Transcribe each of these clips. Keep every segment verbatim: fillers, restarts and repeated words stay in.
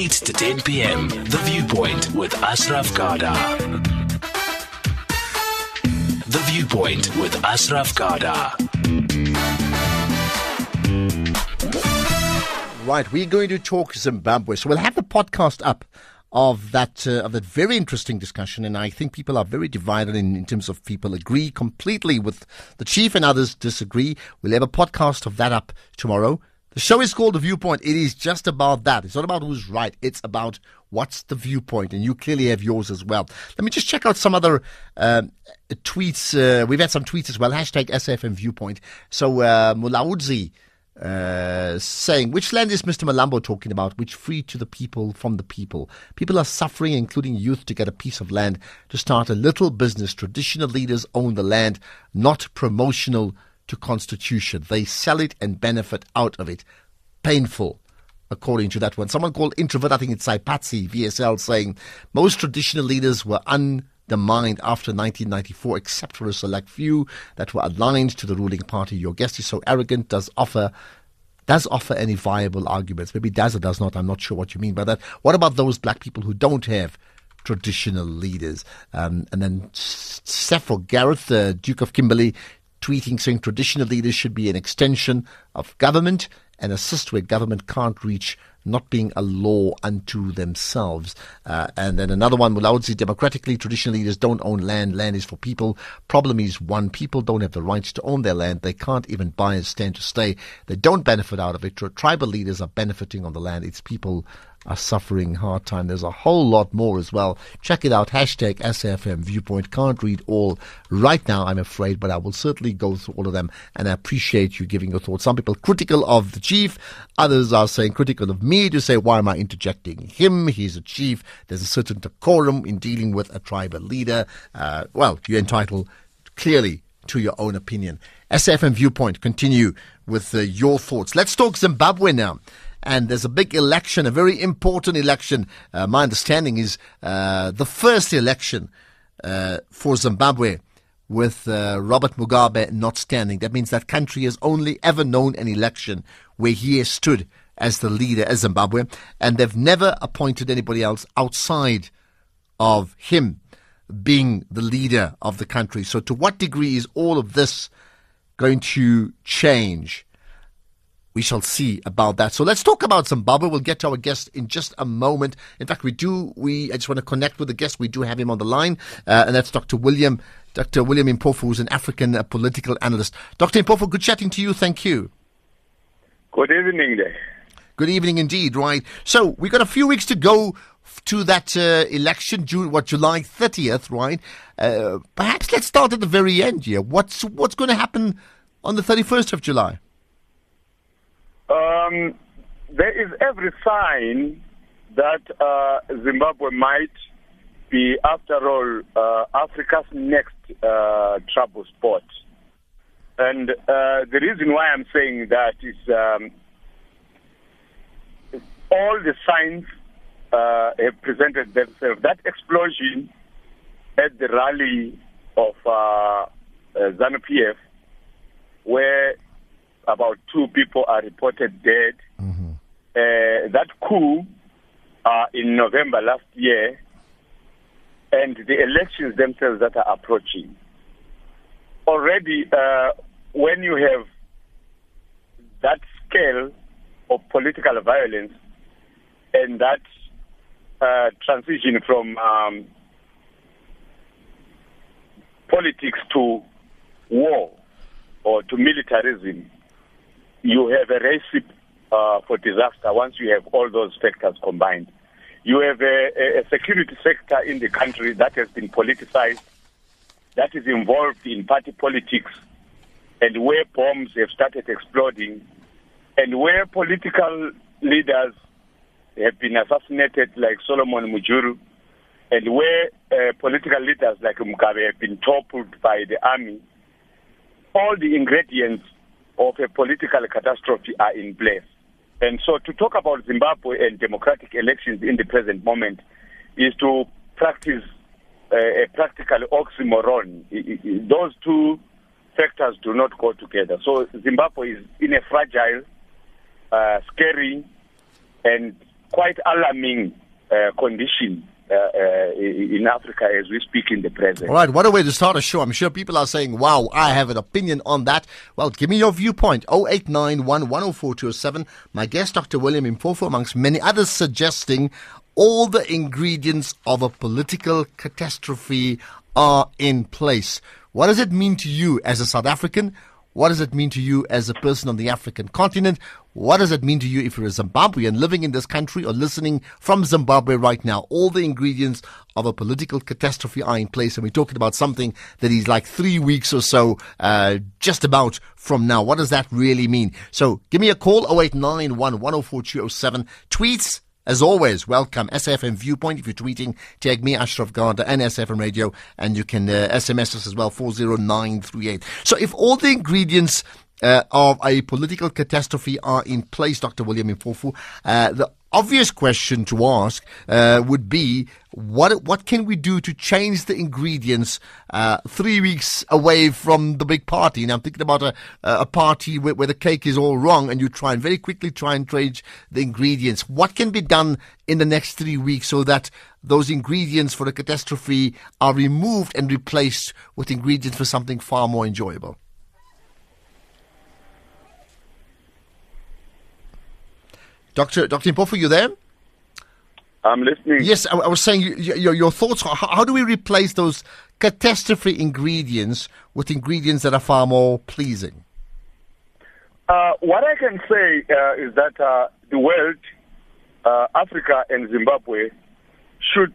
eight to ten p.m. The Viewpoint with Ashraf Garda. The Viewpoint with Ashraf Garda. Right, we're going to talk Zimbabwe. So we'll have the podcast up of that uh, of that very interesting discussion, and I think people are very divided in, in terms of people agree completely with the chief and others disagree. We'll have a podcast of that up tomorrow. The show is called The Viewpoint. It is just about that. It's not about who's right. It's about what's the viewpoint, and you clearly have yours as well. Let me just check out some other um, tweets. Uh, we've had some tweets as well. Hashtag S F M Viewpoint. So uh, Mulaudzi Uh, saying, which land is Mister Malambo talking about? Which free to the people, from the people? People are suffering, including youth, to get a piece of land to start a little business. Traditional leaders own the land, not promotional to constitution. They sell it and benefit out of it. Painful, according to that one. Someone called Introvert, I think it's Saipatsi, V S L, saying most traditional leaders were un. The mind after nineteen ninety-four, except for a select few that were aligned to the ruling party. Your guest is so arrogant, does offer does offer any viable arguments. Maybe does or does not. I'm not sure what you mean by that. What about those black people who don't have traditional leaders? Um, and then Seth or Gareth, the Duke of Kimberley, tweeting saying traditional leaders should be an extension of government and assist where government can't reach, not being a law unto themselves. Uh, and then another one, Mulaudzi, democratically, traditional leaders don't own land. Land is for people. Problem is, one, people don't have the rights to own their land. They can't even buy and stand to stay. They don't benefit out of it. Tribal leaders are benefiting on the land. Its people are suffering hard time. There's a whole lot more as well. Check it out. Hashtag S F M Viewpoint. Can't read all right now, I'm afraid, but I will certainly go through all of them, and I appreciate you giving your thoughts. Some people critical of the chief. Others are saying critical of me to say, why am I interjecting him? He's a chief. There's a certain decorum in dealing with a tribal leader. Uh, well, you're entitled clearly to your own opinion. S F M Viewpoint. Continue with uh, your thoughts. Let's talk Zimbabwe now. And there's a big election, a very important election. Uh, my understanding is uh, the first election uh, for Zimbabwe with uh, Robert Mugabe not standing. That means that country has only ever known an election where he has stood as the leader as Zimbabwe. And they've never appointed anybody else outside of him being the leader of the country. So to what degree is all of this going to change? We shall see about that. So let's talk about Zimbabwe. We'll get to our guest in just a moment. In fact, we do. We I just want to connect with the guest. We do have him on the line, uh, and that's Doctor William, Doctor William Mpofu, who's an African uh, political analyst. Doctor Mpofu, good chatting to you. Thank you. Good evening, there. Good evening indeed. Right. So we've got a few weeks to go to that uh, election, June, what July thirtieth, right? Uh, perhaps let's start at the very end here. What's what's going to happen on the thirty-first of July? Um, there is every sign that uh, Zimbabwe might be, after all, uh, Africa's next uh, trouble spot. And uh, the reason why I'm saying that is um, all the signs uh, have presented themselves. That explosion at the rally of uh, uh, ZANU-P F, where about two people are reported dead. Mm-hmm. Uh, that coup uh, in November last year, and the elections themselves that are approaching. Already, uh, when you have that scale of political violence and that uh, transition from um, politics to war or to militarism, you have a recipe uh, for disaster once you have all those factors combined. You have a, a security sector in the country that has been politicized, that is involved in party politics, and where bombs have started exploding, and where political leaders have been assassinated like Solomon Mujuru, and where uh, political leaders like Mugabe have been toppled by the army. All the ingredients of a political catastrophe are in place. And so to talk about Zimbabwe and democratic elections in the present moment is to practice uh, a practical oxymoron. It, it, those two factors do not go together. So Zimbabwe is in a fragile, uh, scary, and quite alarming uh, condition uh, uh, in Africa as we speak in the present. All right, what a way to start a show. I'm sure people are saying, wow, I have an opinion on that. Well, give me your viewpoint. oh eight nine one, one oh four, two oh seven. My guest, Doctor William Mpofu, amongst many others, suggesting all the ingredients of a political catastrophe are in place. What does it mean to you as a South African? What does it mean to you as a person on the African continent? What does it mean to you if you're a Zimbabwean living in this country or listening from Zimbabwe right now? All the ingredients of a political catastrophe are in place, and we're talking about something that is like three weeks or so uh, just about from now. What does that really mean? So give me a call, oh eight nine one, one oh four, two oh seven. Tweets, as always, welcome. S F M Viewpoint. If you're tweeting, tag me, Ashraf Garda, and S F M Radio, and you can uh, S M S us as well, four oh nine three eight. So if all the ingredients uh, of a political catastrophe are in place, Doctor William Mpofu, uh, the obvious question to ask uh, would be, what what can we do to change the ingredients uh, three weeks away from the big party? Now, I'm thinking about a a party where, where the cake is all wrong, and you try and very quickly try and change the ingredients. What can be done in the next three weeks so that those ingredients for a catastrophe are removed and replaced with ingredients for something far more enjoyable? Doctor Doctor Mpofu, you there? I'm listening. Yes, I, I was saying you, you, your thoughts. How, how do we replace those catastrophe ingredients with ingredients that are far more pleasing? Uh, what I can say uh, is that uh, the world, uh, Africa and Zimbabwe, should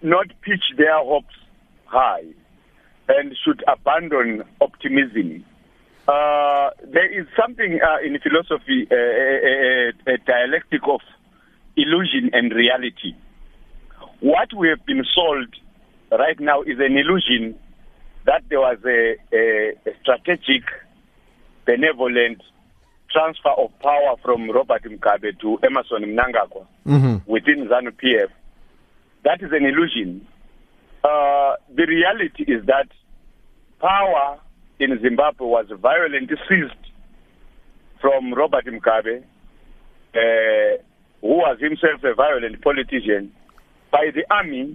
not pitch their hopes high and should abandon optimism. Uh, there is something uh, in philosophy, uh, a, a, a dialectic of illusion and reality. What we have been sold right now is an illusion that there was a, a, a strategic, benevolent transfer of power from Robert Mugabe to Emmerson Mnangagwa mm-hmm. within ZANU P F. That is an illusion. Uh, the reality is that power in Zimbabwe was violently seized from Robert Mugabe, uh, who was himself a violent politician, by the army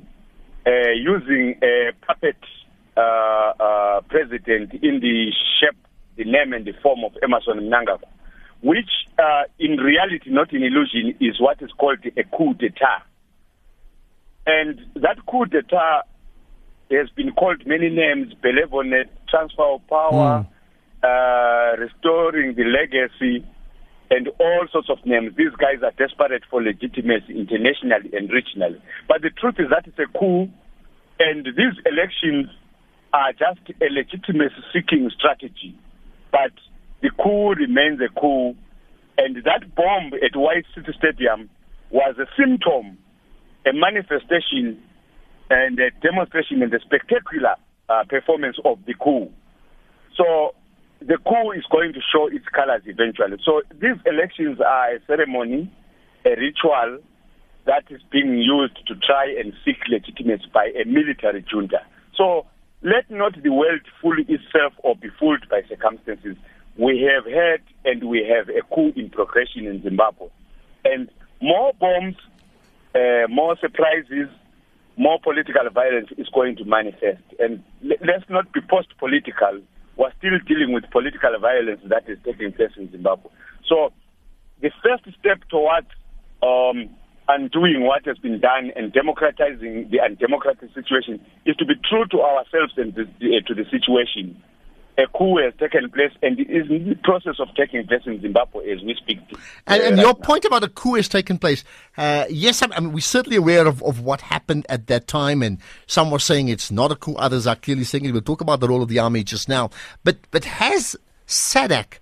uh, using a puppet uh, uh, president in the shape, the name and the form of Emmerson Mnangagwa, which uh, in reality, not in illusion, is what is called a coup d'etat. And that coup d'etat has been called many names: benevolent transfer of power, mm. uh, restoring the legacy, and all sorts of names. These guys are desperate for legitimacy internationally and regionally. But the truth is that it's a coup, and these elections are just a legitimacy-seeking strategy. But the coup remains a coup, and that bomb at White City Stadium was a symptom, a manifestation, and a demonstration and a spectacular uh, performance of the coup. So the coup is going to show its colors eventually. So these elections are a ceremony, a ritual that is being used to try and seek legitimacy by a military junta. So let not the world fool itself or be fooled by circumstances. We have had and we have a coup in progression in Zimbabwe. And more bombs, uh, more surprises, more political violence is going to manifest. And let's not be post-political. We're still dealing with political violence that is taking place in Zimbabwe. So the first step towards um, undoing what has been done and democratizing the undemocratic situation is to be true to ourselves and the, the, to the situation. A coup has taken place and it is in the process of taking place in Zimbabwe as we speak. Uh, and and right your now. point about a coup has taken place. Uh, yes, I mean, we're certainly aware of, of what happened at that time, and some were saying it's not a coup, others are clearly saying it. We'll talk about the role of the army just now. But but has SADC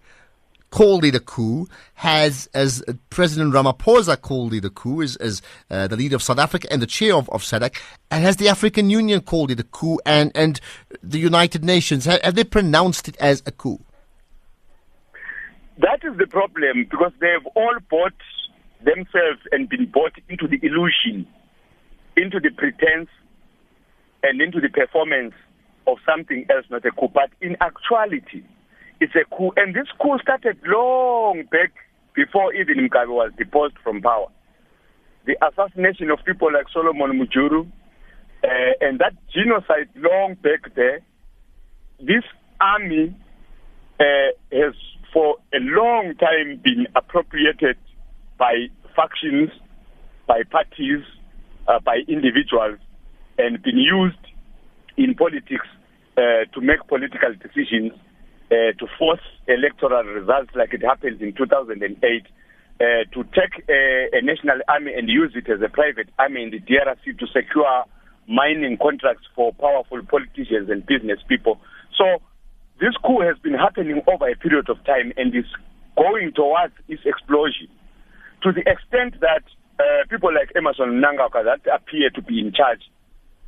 called it a coup? Has, as President Ramaphosa called it a coup, as, as uh, the leader of South Africa and the chair of, of SADC, and has the African Union called it a coup, and, and the United Nations, have, have they pronounced it as a coup? That is the problem, because they've all bought themselves and been bought into the illusion, into the pretense, and into the performance of something else, not a coup. But in actuality, it's a coup, and this coup started long back before even Mugabe was deposed from power. the assassination of people like Solomon Mujuru, uh, and that genocide long back there, this army uh, has for a long time been appropriated by factions, by parties, uh, by individuals, and been used in politics uh, to make political decisions, uh, to force electoral results like it happened in two thousand eight, uh, to take a, a national army and use it as a private army in the D R C to secure mining contracts for powerful politicians and business people. So this coup has been happening over a period of time and is going towards its explosion, to the extent that uh, people like Emmerson Mnangagwa that appear to be in charge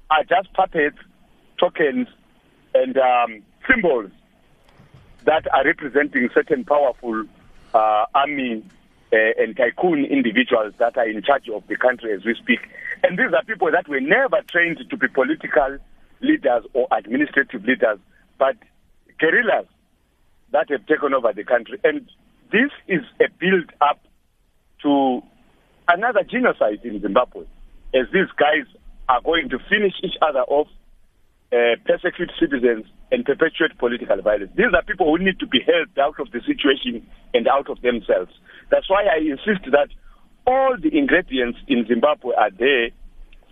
are just puppets, tokens, and um, symbols that are representing certain powerful uh, army uh, and tycoon individuals that are in charge of the country as we speak. And these are people that were never trained to be political leaders or administrative leaders, but guerrillas that have taken over the country. And this is a build-up to another genocide in Zimbabwe, as these guys are going to finish each other off, uh, persecute citizens, and perpetuate political violence. These are people who need to be helped out of the situation and out of themselves. That's why I insist that all the ingredients in Zimbabwe are there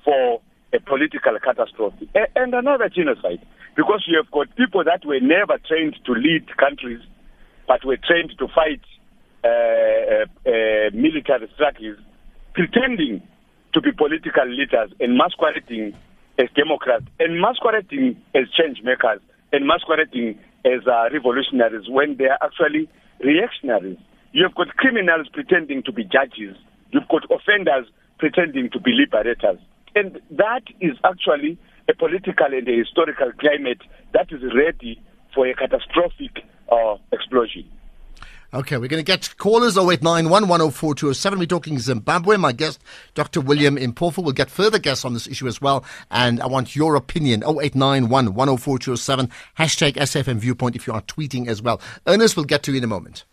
for a political catastrophe a- and another genocide, because you have got people that were never trained to lead countries, but were trained to fight uh, uh, uh, military strategies, pretending to be political leaders and masquerading as Democrats, and masquerading as change makers, and masquerading as uh, revolutionaries when they are actually reactionaries. You've got criminals pretending to be judges. You've got offenders pretending to be liberators. And that is actually a political and a historical climate that is ready for a catastrophic uh, explosion. Okay, we're going to get callers oh eight nine one, one oh four, two oh seven. We're talking Zimbabwe. My guest, Doctor William Mpofu, will get further guests on this issue as well. And I want your opinion. oh eight nine one, one oh four, two oh seven. Hashtag S F M Viewpoint if you are tweeting as well. Ernest, we'll get to you in a moment.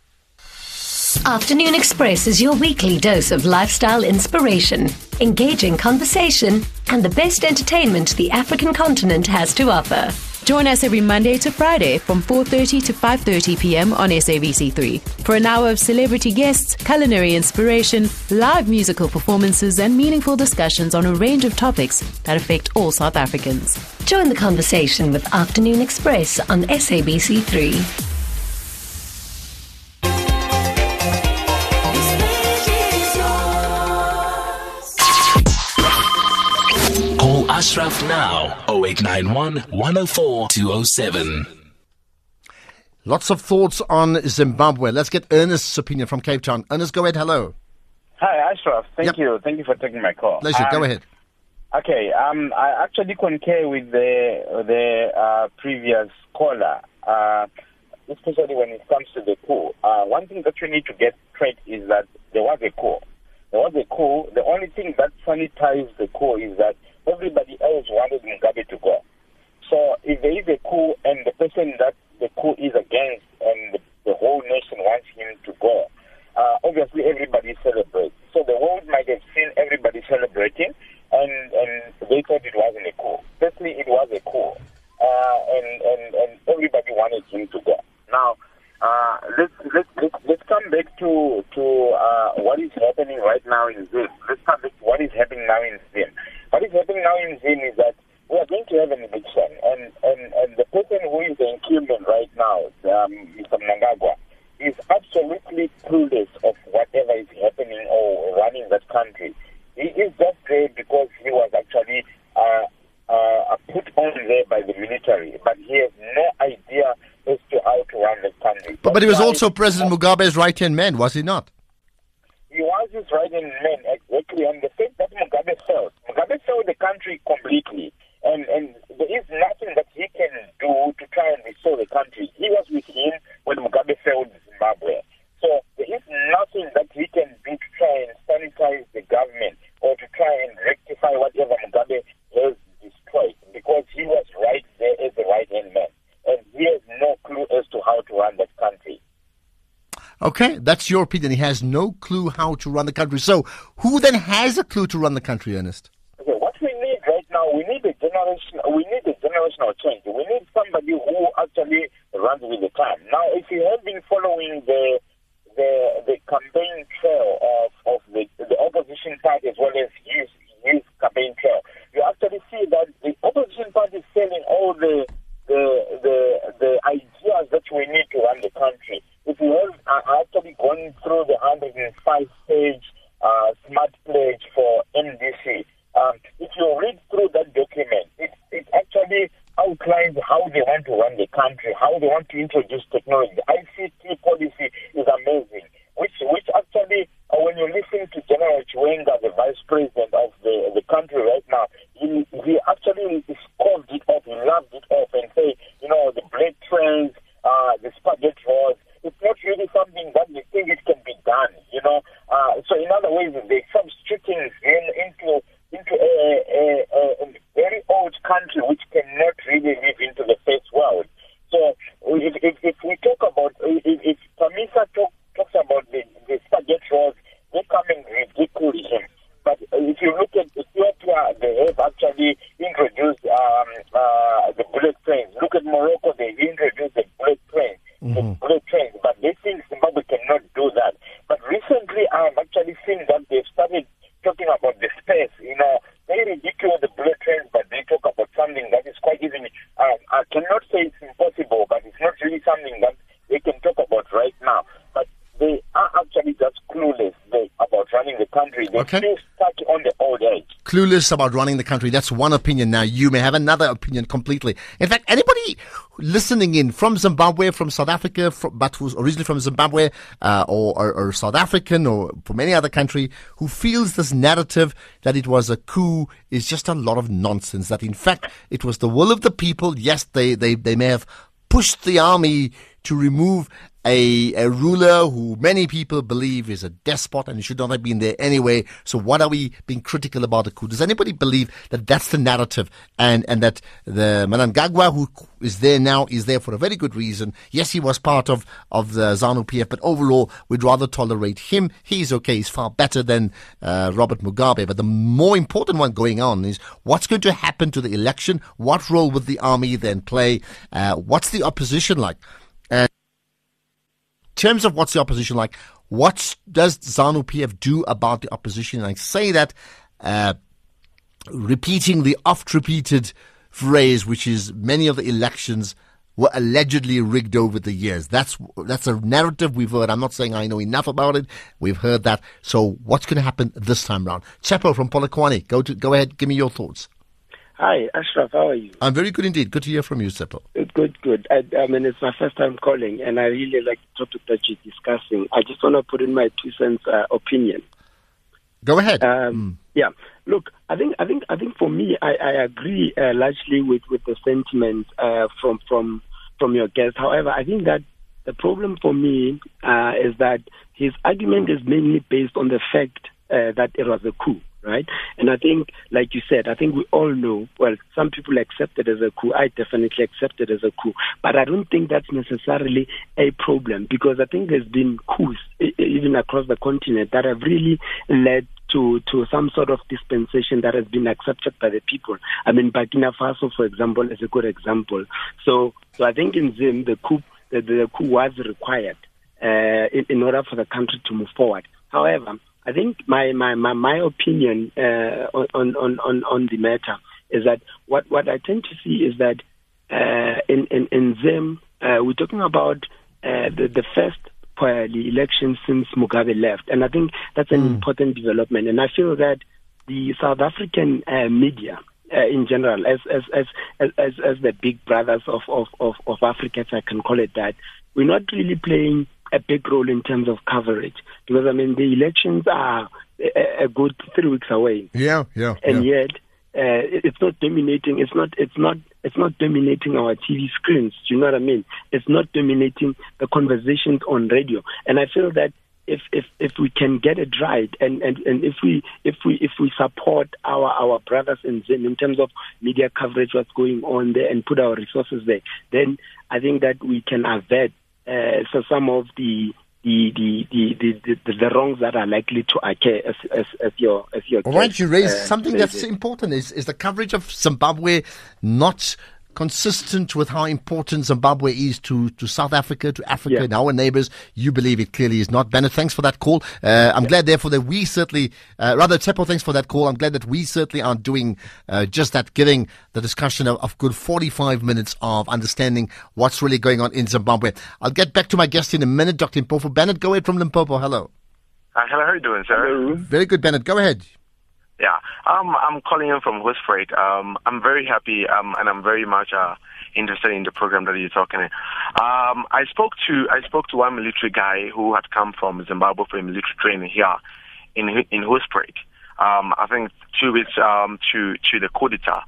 Afternoon Express is your weekly dose of lifestyle inspiration, engaging conversation, and the best entertainment the African continent has to offer. Join us every Monday to Friday from four thirty to five thirty p.m. on S A B C three for an hour of celebrity guests, culinary inspiration, live musical performances, and meaningful discussions on a range of topics that affect all South Africans. Join the conversation with Afternoon Express on S A B C three. Ashraf now, oh eight nine one, one oh four, two oh seven. Lots of thoughts on Zimbabwe. Let's get Ernest's opinion from Cape Town. Ernest, go ahead. Hello. Hi, Ashraf. Thank yep. you. Thank you for taking my call. Pleasure. Um, go ahead. Okay. Um, I actually concur with the, the uh, previous caller, uh, especially when it comes to the coup. Uh, one thing that we need to get straight is that there was a coup. There was a coup. The only thing that sanitized the coup is that everybody else wanted Mugabe to go. So if there is a coup and the person that the coup is against and the whole nation wants him to go, uh, obviously everybody celebrates. So the world might have seen everybody celebrating and, and they thought it wasn't a coup. Firstly, it was a coup. Uh, and, and, and everybody wanted him to go. Now, uh, let's, let's, let's, let's come back to, to uh, what is happening right now in Zim. Let's come back to what is happening now in Zim. What is happening now in Zim is that we are going to have an election, and, and, and the person who is the incumbent right now, um, Mister Mnangagwa, is absolutely clueless of whatever is happening or running that country. He is just there because he was actually uh, uh, put on there by the military, but he has no idea as to how to run the country. But, but he was also President Mugabe's right-hand man, was he not? He was his right-hand man, exactly, and the fact that Mugabe failed, Mugabe failed the country completely, and, and there is nothing that he can do to try and restore the country. He was with him when Mugabe failed Zimbabwe. So there is nothing that he can do to try and sanitize the government or to try and rectify whatever Mugabe has destroyed, because he was right there as the right-hand man, and he has no clue as to how to run that country. OK, Okay, that's your opinion. He has no clue how to run the country. So who then has a clue to run the country, Ernest? Okay, what we need right now, we need a generation, we need a generational change. We need somebody who actually runs with the time. Now, if you have been following the the the campaign trail of, of the, the opposition party as well as his, his campaign trail, you actually see that the opposition party is selling all the the the the ideas that we need to run the country. If you have uh, actually gone through the one hundred five page uh, smart pledge for M D C, um, if you read through that document, it, it actually outlines how they want to run the country, how they want to introduce technology. The I C T policy is amazing, which which actually, uh, when you listen to General Chiwenga, the vice president of the, the country right now, he, he actually scoffed it off, he laughed it off and say, you know, the bread trains, uh, the spaghetti roads, it's not really something that they think it can be done, you know. Uh, so in other ways, they're substituting in, into into a, a, a very old country which cannot really live into the first world. So if, if, if we talk about, if, if Chamisa talk, talks about the, the spaghetti rolls, they come in ridiculous. But if you look at Ethiopia, they have actually introduced um, uh, the bullet trains. Look at Morocco, they introduced the bullet trains, mm-hmm. the bullet trains. But they think Zimbabwe cannot do that. But recently, I've actually seen that they've started talking about the space, you know, they ridicule the bullet trains, but they talk about something that is quite easy. I, I cannot say it's impossible, but it's not really something that they can talk about right now. But they are actually just clueless they, about running the country. They okay. still stuck on the old age. Clueless about running the country. That's one opinion. Now, you may have another opinion completely. In fact, anybody listening in from Zimbabwe, from South Africa, from, but who's originally from Zimbabwe uh, or, or, or South African or from any other country, who feels this narrative that it was a coup is just a lot of nonsense, that in fact it was the will of the people. Yes, they, they, they may have pushed the army to remove a, a ruler who many people believe is a despot and should not have been there anyway. So what are we being critical about the coup? Does anybody believe that that's the narrative and, and that the Mnangagwa who is there now is there for a very good reason? Yes, he was part of, of the ZANU-P F, but overall we'd rather tolerate him. He's okay. He's far better than uh, Robert Mugabe. But the more important one going on is what's going to happen to the election? What role would the army then play? Uh, what's the opposition like? And in terms of what's the opposition like, what does ZANU-P F do about the opposition? And I say that uh, repeating the oft-repeated phrase, which is many of the elections were allegedly rigged over the years. That's that's a narrative we've heard. I'm not saying I know enough about it. We've heard that. So what's going to happen this time round? Chapo from Polokwane, go to go ahead. Give me your thoughts. Hi, Ashraf, how are you? I'm very good indeed. Good to hear from you, Seppo. Good, good. I, I mean, it's my first time calling, and I really like the topic that you're discussing. I just want to put in my two cents uh, opinion. Go ahead. Um, mm. Yeah. Look, I think, I think, I think for me, I, I agree uh, largely with, with the sentiment uh, from from from your guest. However, I think that the problem for me uh, is that his argument is mainly based on the fact uh, that it was a coup. Right. And I think, like you said, I think we all know, well, some people accept it as a coup. I definitely accept it as a coup. But I don't think that's necessarily a problem because I think there's been coups, even across the continent, that have really led to, to some sort of dispensation that has been accepted by the people. I mean, Burkina Faso, for example, is a good example. So, so I think in Zim, the coup, the, the coup was required uh, in, in order for the country to move forward. However, I think my my my, my opinion uh, on, on on on the matter is that what, what I tend to see is that uh, in in in Zim uh, we're talking about uh, the the first uh, the election since Mugabe left, and I think that's an mm. important development. And I feel that the South African uh, media uh, in general, as as, as as as the big brothers of of of, of Africa, if I can call it that, we're not really playing a big role in terms of coverage because, I mean, the elections are a, a good three weeks away. Yeah, yeah. And yeah. yet, uh, it's not dominating. It's not. It's not. It's not dominating our T V screens. Do you know what I mean? It's not dominating the conversations on radio. And I feel that if if, if we can get it right, and, and, and if we if we if we support our, our brothers in Zim in terms of media coverage, what's going on there, and put our resources there, then I think that we can avert. Uh, so some of the the the the, the, the, the wrongs that are likely to occur as as, as your as your. All right, you raised uh, something that's important. Is is the coverage of Zimbabwe not consistent with how important Zimbabwe is to, to South Africa, to Africa, yeah. and our neighbours? You believe it clearly is not. Bennett, thanks for that call. Uh, I'm yeah. glad, therefore, that we certainly, uh, rather, Tsepo, thanks for that call. I'm glad that we certainly aren't doing uh, just that, giving the discussion of, of good forty-five minutes of understanding what's really going on in Zimbabwe. I'll get back to my guest in a minute, Doctor Mpofu. Bennett, go ahead from Limpopo. Hello. Uh, hello, how are you doing, sir? Hello. Very good, Bennett. Go ahead. Yeah, um, I'm calling in from Hoedspruit. Um, I'm very happy, um, and I'm very much uh, interested in the program that you're talking. Um, I spoke to I spoke to one military guy who had come from Zimbabwe for military training here in in Hoedspruit. Um, I think two weeks um, to to the coup d'état.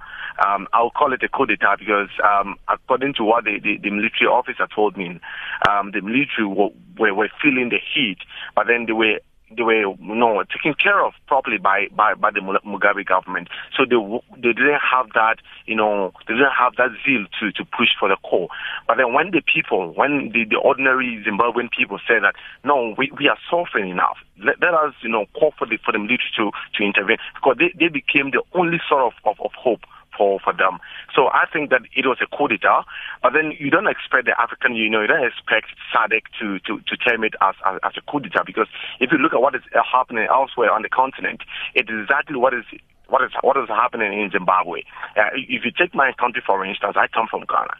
Um, I'll call it a coup d'état because um, according to what the, the, the military officer told me, um, the military were, were were feeling the heat, but then they were. They were you know, taken care of properly by, by, by the Mugabe government. So they they didn't have that, you know, they didn't have that zeal to, to push for the coup. But then when the people, when the, the ordinary Zimbabwean people say that, no, we, we are sovereign enough, let, let us, you know, call for the, for the military to, to intervene, because they, they became the only sort of, of, of hope for, for them. So I think that it was a coup d'etat, but then you don't expect the African Union, you, know, you don't expect S A D C to, to, to term it as, as, as a coup d'etat, because if you look at what is happening elsewhere on the continent, it's exactly what is What is what is happening in Zimbabwe? Uh, if you take my country for instance, I come from Ghana.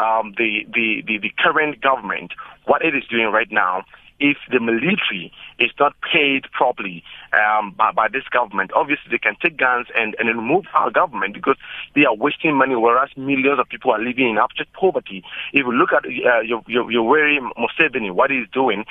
Um, the, the, the the current government, what it is doing right now, if the military is not paid properly um, by, by this government, obviously they can take guns and, and remove our government because they are wasting money, whereas millions of people are living in abject poverty. If you look at uh, your your, your wary Museveni, what he's doing,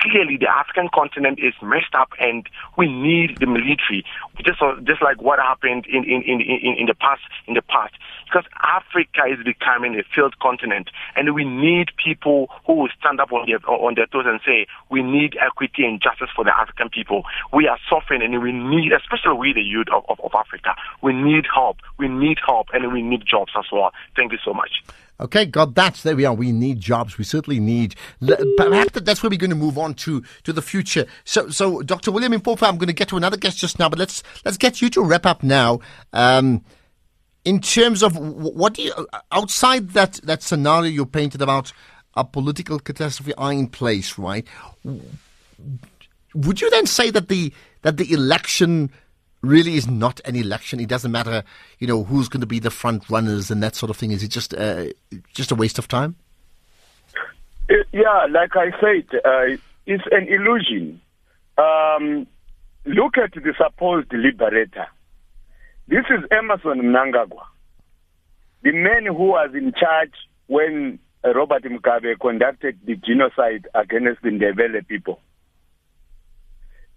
clearly the African continent is messed up, and we need the military, just just like what happened in, in, in, in the past in the past because Africa is becoming a failed continent, and we need people who will stand up on their on their toes and say we need equity and justice for the African people. We are suffering, and we need, especially we the youth of, of, of Africa, we need help we need help and we need jobs as well. Thank you so much. Okay, God, that's, there we are. We need jobs. We certainly need, perhaps that's where we're going to move on to, to the future. So, so Doctor William Mpofu, I'm going to get to another guest just now, but let's, let's get you to wrap up now. Um, in terms of what do you, outside that, that scenario you painted about a political catastrophe are in place, right? Would you then say that the, that the election really is not an election? It doesn't matter, you know, who's going to be the front runners and that sort of thing. Is it just uh, just a waste of time? Yeah, like I said, uh, it's an illusion. Um, look at the supposed liberator. This is Emmerson Mnangagwa, the man who was in charge when Robert Mugabe conducted the genocide against the Ndebele people.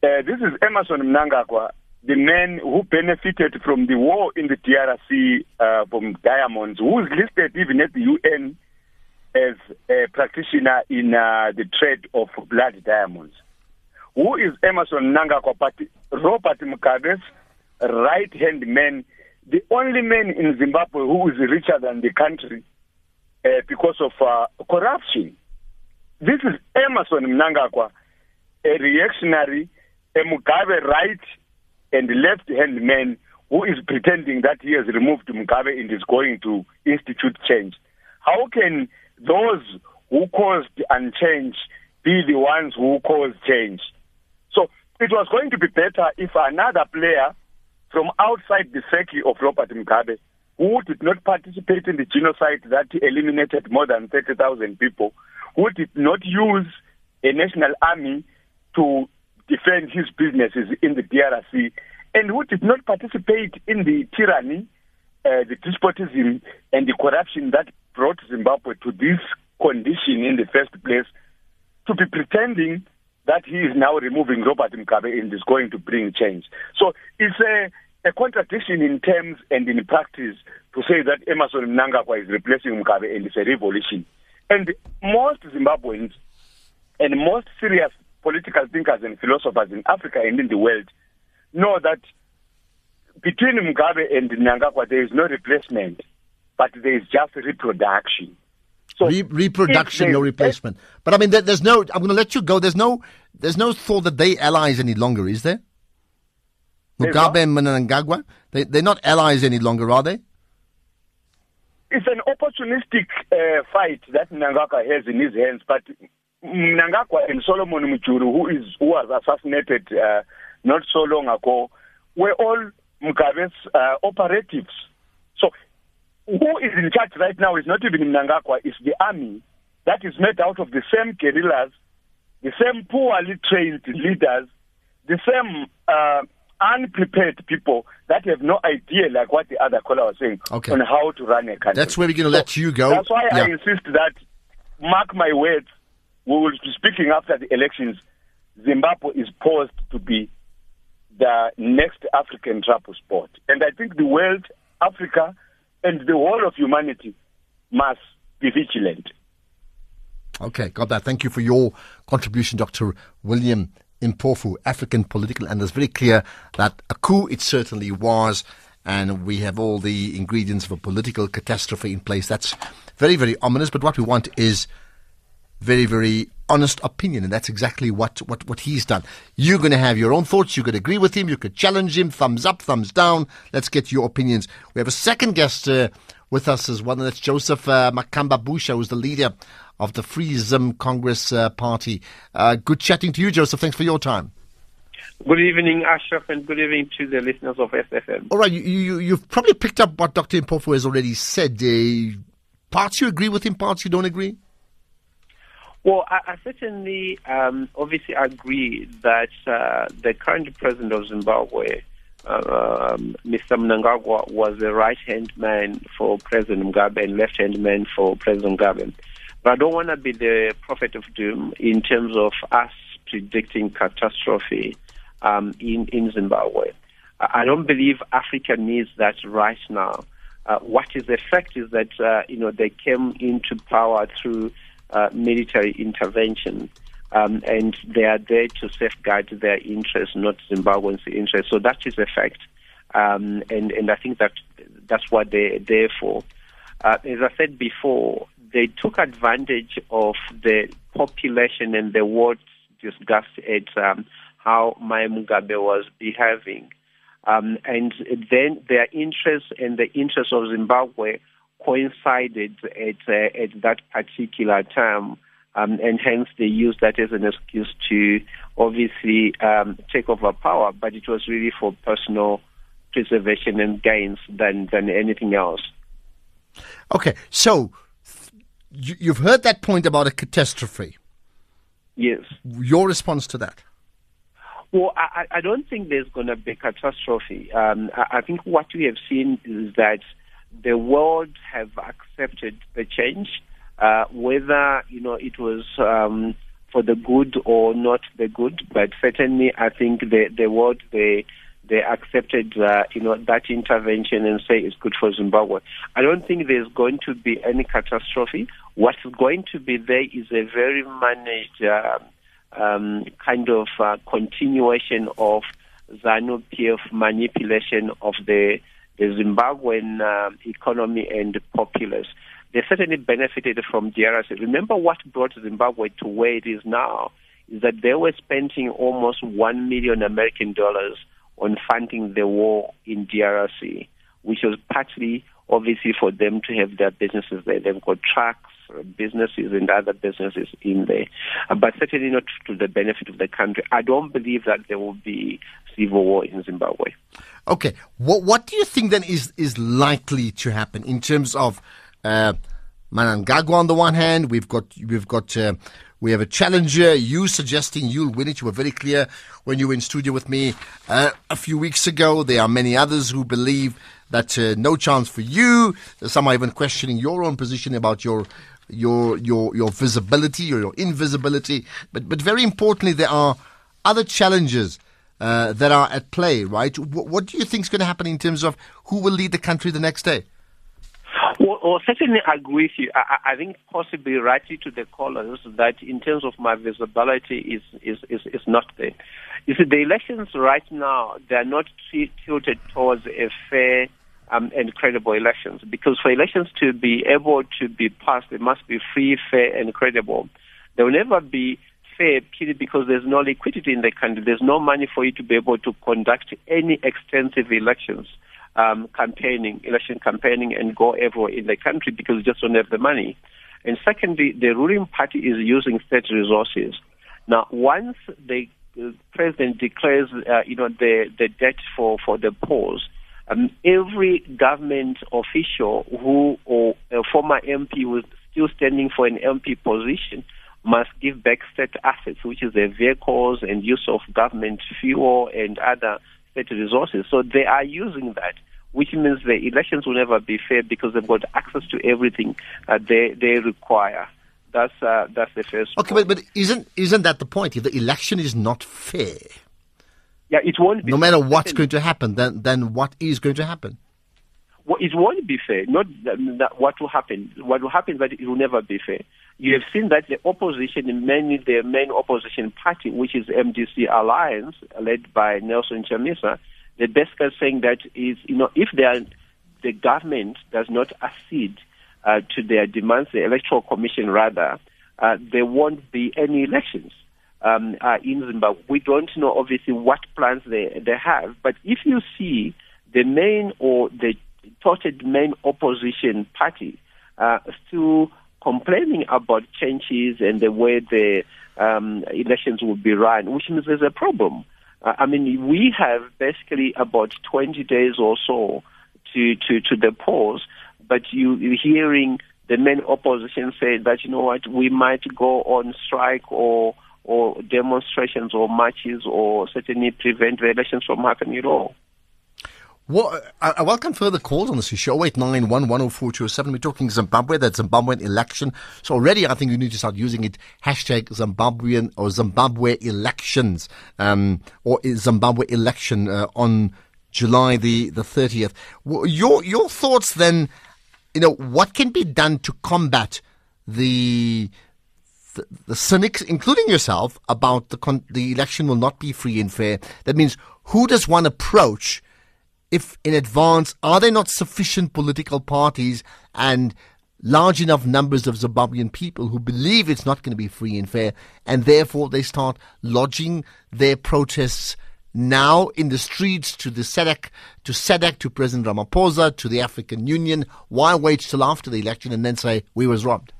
Uh, this is Emmerson Mnangagwa, the man who benefited from the war in the D R C uh, from diamonds, who is listed even at the U N as a practitioner in uh, the trade of blood diamonds. Who is Emmerson Mnangagwa, but Robert Mugabe's right-hand man, the only man in Zimbabwe who is richer than the country uh, because of uh, corruption. This is Emmerson Mnangagwa, a reactionary, a Mugabe right and the left-hand man who is pretending that he has removed Mugabe and is going to institute change. How can those who caused unchange be the ones who cause change? So it was going to be better if another player from outside the circle of Robert Mugabe, who did not participate in the genocide that eliminated more than thirty thousand people, who did not use a national army to defend his businesses in the D R C, and who did not participate in the tyranny, uh, the despotism, and the corruption that brought Zimbabwe to this condition in the first place, to be pretending that he is now removing Robert Mugabe and is going to bring change. So it's a, a contradiction in terms and in practice to say that Emmerson Mnangagwa is replacing Mugabe and it's a revolution. And most Zimbabweans and most serious political thinkers and philosophers in Africa and in the world know that between Mugabe and Mnangagwa there is no replacement, but there is just reproduction. So Re- reproduction, no replacement. But I mean, there, there's no. I'm going to let you go. There's no. There's no thought that they allies any longer, is there? Mugabe and Mnangagwa, they they're not allies any longer, are they? It's an opportunistic uh, fight that Mnangagwa has in his hands, but Mnangagwa and Solomon Mujuru, who is who was assassinated uh, not so long ago, were all Mugabe's uh, operatives. So who is in charge right now is not even Mnangagwa, it's the army that is made out of the same guerrillas, the same poorly trained leaders, the same uh, unprepared people that have no idea, like what the other caller was saying, okay, on how to run a country. That's where we're going to so let you go. That's why yeah. I insist that, mark my words, we will be speaking after the elections, Zimbabwe is poised to be the next African trouble spot. And I think the world, Africa, and the whole of humanity must be vigilant. Okay, got that. Thank you for your contribution, Doctor William Mpofu, African political, and it's very clear that a coup it certainly was, and we have all the ingredients of a political catastrophe in place. That's very, very ominous, but what we want is very, very honest opinion, and that's exactly what, what, what he's done. You're going to have your own thoughts. You could agree with him. You could challenge him. Thumbs up, thumbs down. Let's get your opinions. We have a second guest uh, with us as well, and that's Joseph uh, Makamba Busha, who's the leader of the Free Zim Congress uh, Party. Uh, good chatting to you, Joseph. Thanks for your time. Good evening, Ashraf, and good evening to the listeners of S F M. All right, you, you, you've probably picked up what Doctor Mpofu has already said. Uh, parts you agree with him, parts you don't agree? Well, I, I certainly, um, obviously, agree that uh, the current president of Zimbabwe, uh, um, Mister Mnangagwa, was the right-hand man for President Mugabe and left-hand man for President Mugabe. But I don't want to be the prophet of doom in terms of us predicting catastrophe um, in, in Zimbabwe. I don't believe Africa needs that right now. Uh, what is the fact is that, uh, you know, they came into power through uh, military intervention, um, and they are there to safeguard their interests, not Zimbabweans' interests. So that is a fact. Um, and, and I think that that's what they're there for. Uh, as I said before, they took advantage of the population and the world's disgust at um, how Maya Mugabe was behaving. Um, and then their interests and the interests of Zimbabwe coincided at, uh, at that particular time, um, and hence they used that as an excuse to obviously um, take over power, but it was really for personal preservation and gains than, than anything else. Okay, so you've heard that point about a catastrophe. Yes. Your response to that? Well, I, I don't think there's going to be a catastrophe. Um, I, I think what we have seen is that the world have accepted the change, uh, whether, you know, it was um, for the good or not the good. But certainly, I think the the world they they accepted, uh, you know, that intervention and say it's good for Zimbabwe. I don't think there's going to be any catastrophe. What's going to be there is a very managed uh, um, kind of uh, continuation of ZANU P F manipulation of the, the Zimbabwean uh, economy and the populace. They certainly benefited from D R C. Remember what brought Zimbabwe to where it is now is that they were spending almost one million American dollars on funding the war in D R C, which was partly, obviously, for them to have their businesses there. They've got trucks, businesses, and other businesses in there, but certainly not to the benefit of the country. I don't believe that there will be civil war in Zimbabwe. Okay. What, what do you think, then, is, is likely to happen in terms of uh, Mnangagwa on the one hand? We've got... We've got uh, We have a challenger, you suggesting you'll win it. You were very clear when you were in studio with me uh, a few weeks ago. There are many others who believe that uh, no chance for you. Some are even questioning your own position about your your your, your visibility or your invisibility. But, but very importantly, there are other challenges uh, that are at play, right? W- what do you think is going to happen in terms of who will lead the country the next day? Well, well, certainly I agree with you. I, I think possibly rightly to the callers that in terms of my visibility is, is, is, is not there. You see, the elections right now, they are not tilted towards a fair um, and credible elections. Because for elections to be able to be passed, they must be free, fair, and credible. They will never be fair purely because there's no liquidity in the country. There's no money for you to be able to conduct any extensive elections, um, campaigning, election campaigning, and go everywhere in the country because you just don't have the money. And secondly, the ruling party is using state resources. Now, once the president declares, uh, you know, the, the debt for, for the polls, um, every government official who or a former M P who is still standing for an M P position must give back state assets, which is their vehicles and use of government fuel and other state resources. So they are using that, which means the elections will never be fair because they've got access to everything uh, they they require. That's uh, that's the first. Okay, point. but but isn't isn't that the point? If the election is not fair, yeah, it won't be. No matter what's going to happen, then then what is going to happen? Well, it won't be fair. Not that, that what will happen. What will happen, but it will never be fair. You have seen that the opposition, mainly the main opposition party, which is M D C Alliance, led by Nelson Chamisa. The best case saying that is, you know, if they are, the government does not accede uh, to their demands, the Electoral Commission rather, uh, there won't be any elections um, uh, in Zimbabwe. We don't know, obviously, what plans they, they have. But if you see the main or the touted main opposition party uh, still complaining about changes and the way the um, elections will be run, which means there's a problem. I mean, we have basically about twenty days or so to, to, to the polls, but you, you're hearing the main opposition say that, you know what, we might go on strike or or demonstrations or marches or certainly prevent the elections from happening at all. Well, I, I welcome further calls on this issue. oh eight nine one, one oh four, two oh seven. We're talking Zimbabwe, that Zimbabwean election. So already I think you need to start using it, hashtag Zimbabwean or Zimbabwe elections, um, or Zimbabwe election uh, on July the, the thirtieth. Your, your thoughts then, you know, what can be done to combat the... The, the cynics, including yourself, about the con- the election will not be free and fair? That means who does one approach? If in advance, are there not sufficient political parties and large enough numbers of Zimbabwean people who believe it's not going to be free and fair, and therefore they start lodging their protests now in the streets to the SADC, to SADC, to President Ramaphosa, to the African Union? Why wait till after the election and then say we was robbed?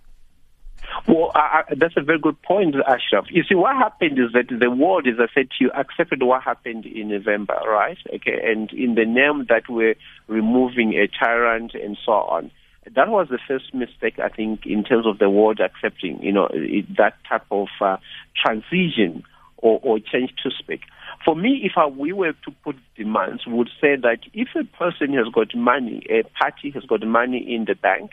Well, I, I, that's a very good point, Ashraf. You see, what happened is that the world, as I said to you, accepted what happened in November, right? Okay, and in the name that we're removing a tyrant and so on. That was the first mistake, I think, in terms of the world accepting, you know, that type of uh, transition or, or change to speak. For me, if I, we were to put demands, we would say that if a person has got money, a party has got money in the bank,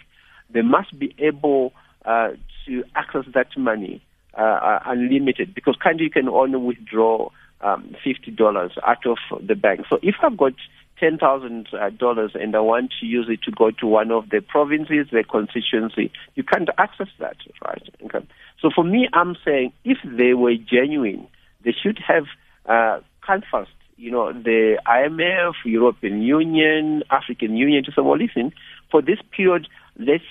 they must be able Uh, to access that money uh, unlimited, because currently you can only withdraw um, fifty dollars out of the bank. So if I've got ten thousand dollars and I want to use it to go to one of the provinces, the constituency, you can't access that, right? Okay. So for me, I'm saying if they were genuine, they should have uh, canvassed, you know, the I M F, European Union, African Union to say, well, listen, for this period, let's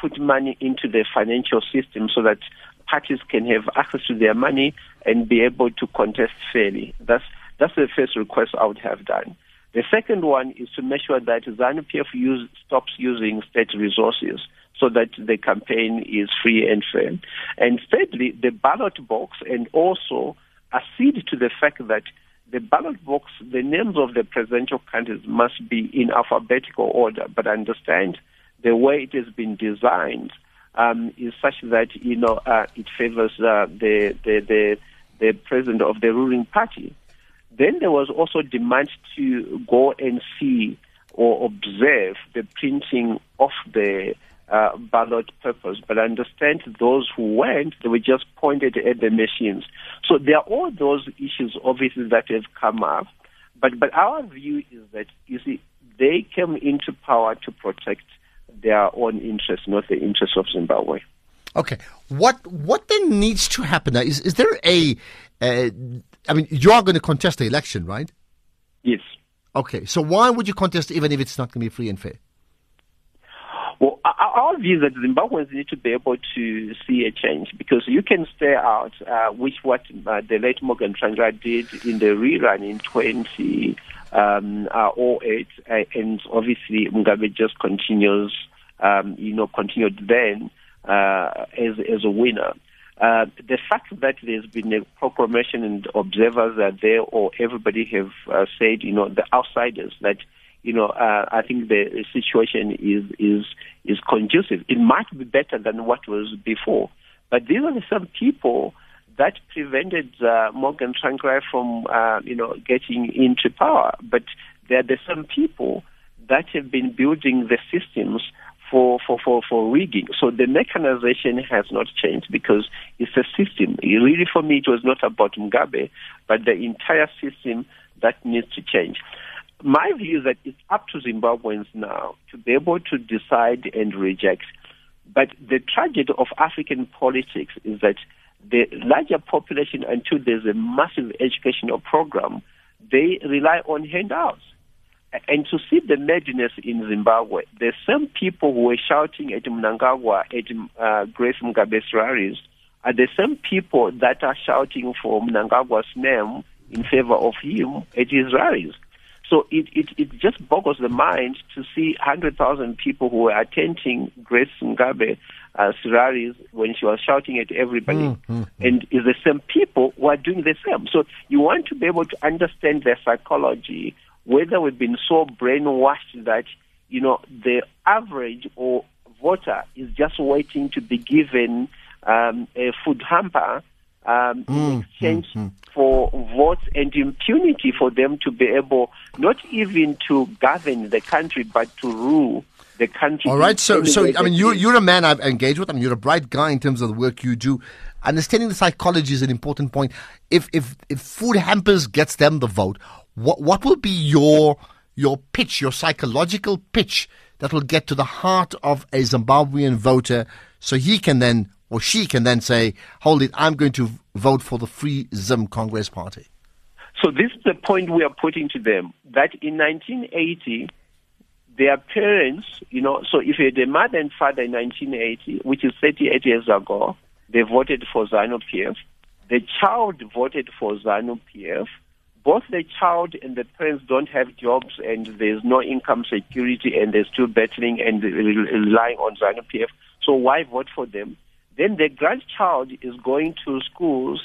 put money into the financial system so that parties can have access to their money and be able to contest fairly. That's that's the first request I would have done. The second one is to make sure that ZANU-P F use, stops using state resources so that the campaign is free and fair. And thirdly, the ballot box, and also accede to the fact that the ballot box, the names of the presidential candidates must be in alphabetical order, but understand the way it has been designed um, is such that, you know, uh, it favors uh, the, the, the, the president of the ruling party. Then there was also demand to go and see or observe the printing of the uh, ballot papers. But I understand those who went, they were just pointed at the machines. So there are all those issues, obviously, that have come up. But, but our view is that, you see, they came into power to protect their own interests, not the interests of Zimbabwe. Okay. What what then needs to happen now? Is, is there a... Uh, I mean, you are going to contest the election, right? Yes. Okay, so why would you contest even if it's not going to be free and fair? Well, our view is that Zimbabweans need to be able to see a change, because you can stay out, uh, which what uh, the late Morgan Tsvangirai did in the rerun in twenty oh eight, um, uh, uh, and obviously Mugabe just continues, um, you know, continued then uh, as as a winner. Uh, the fact that there's been a proclamation and observers are there, or everybody have uh, said, you know, the outsiders that. You know, uh, I think the situation is is is conducive. It might be better than what was before, but these are some people that prevented uh, Morgan Tsvangirai from uh, you know getting into power. But there are the some people that have been building the systems for for for for rigging. So the mechanization has not changed because it's a system. It really, for me, it was not about Mugabe, but the entire system that needs to change. My view is that it's up to Zimbabweans now to be able to decide and reject. But the tragedy of African politics is that the larger population, until there's a massive educational program, they rely on handouts. And to see the madness in Zimbabwe, the same people who were shouting at Mnangagwa at uh, Grace Mugabe's rallies are the same people that are shouting for Mnangagwa's name in favor of him at his rallies. So it, it, it just boggles the mind to see one hundred thousand people who were attending Grace Mugabe uh, rallies when she was shouting at everybody. Mm-hmm. And it's the same people who are doing the same. So you want to be able to understand their psychology, whether we've been so brainwashed that, you know, the average or voter is just waiting to be given um, a food hamper Um, in exchange mm, mm, mm. for votes and impunity for them to be able not even to govern the country, but to rule the country. All right, so, so I mean, you're, you're a man I've engaged with. I mean, you're a bright guy in terms of the work you do. Understanding the psychology is an important point. If if, if food hampers gets them the vote, what what will be your your pitch, your psychological pitch that will get to the heart of a Zimbabwean voter so he can then... or she can then say, hold it, I'm going to vote for the Free Zim Congress Party? So this is the point we are putting to them, that in nineteen eighty, their parents, you know, so if you had a mother and father in nineteen eighty, which is thirty-eight years ago, they voted for ZANU-P F. The child voted for ZANU-P F. Both the child and the parents don't have jobs and there's no income security and they're still battling and relying on ZANU-P F. So why vote for them? Then the grandchild is going to schools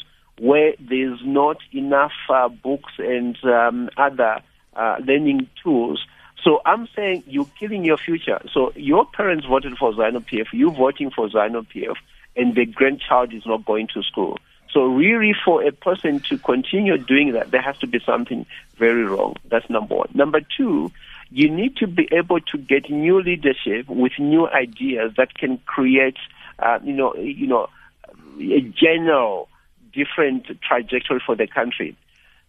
where there's not enough uh, books and um, other uh, learning tools. So I'm saying you're killing your future. So your parents voted for ZANU-P F, you're voting for ZANU-P F, and the grandchild is not going to school. So really, for a person to continue doing that, there has to be something very wrong. That's number one. Number two, you need to be able to get new leadership with new ideas that can create Uh, you know, you know, a general different trajectory for the country.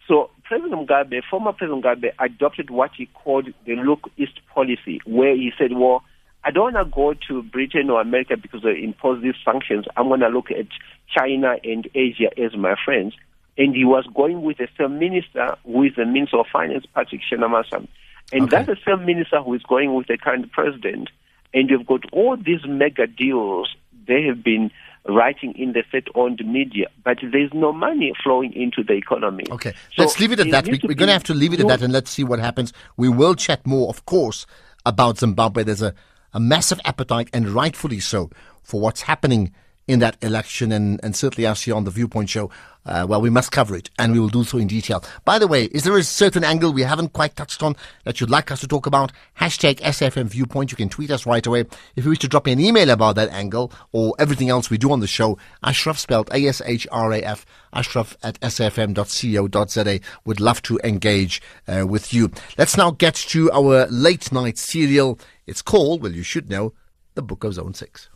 So President Mugabe, former President Mugabe, adopted what he called the Look East policy, where he said, well, I don't want to go to Britain or America because they impose these sanctions. I'm going to look at China and Asia as my friends. And he was going with the same minister who is the Minister of Finance, Patrick Chinamasa. And okay. That's the same minister who is going with the current president. And you've got all these mega deals they have been writing in the state-owned media, but there's no money flowing into the economy. Okay, so let's leave it at that. We, we're going to have to leave it at that and let's see what happens. We will chat more, of course, about Zimbabwe. There's a, a massive appetite, and rightfully so, for what's happening in that election, and, and certainly us here on The Viewpoint Show, uh, well, we must cover it, and we will do so in detail. By the way, is there a certain angle we haven't quite touched on that you'd like us to talk about? Hashtag S F M Viewpoint. You can tweet us right away. If you wish to drop me an email about that angle or everything else we do on the show, Ashraf, spelled A S H R A F, Ashraf at S F M dot co dot Z A. Would love to engage uh, with you. Let's now get to our late night serial. It's called, well, you should know, The Book of Zone six.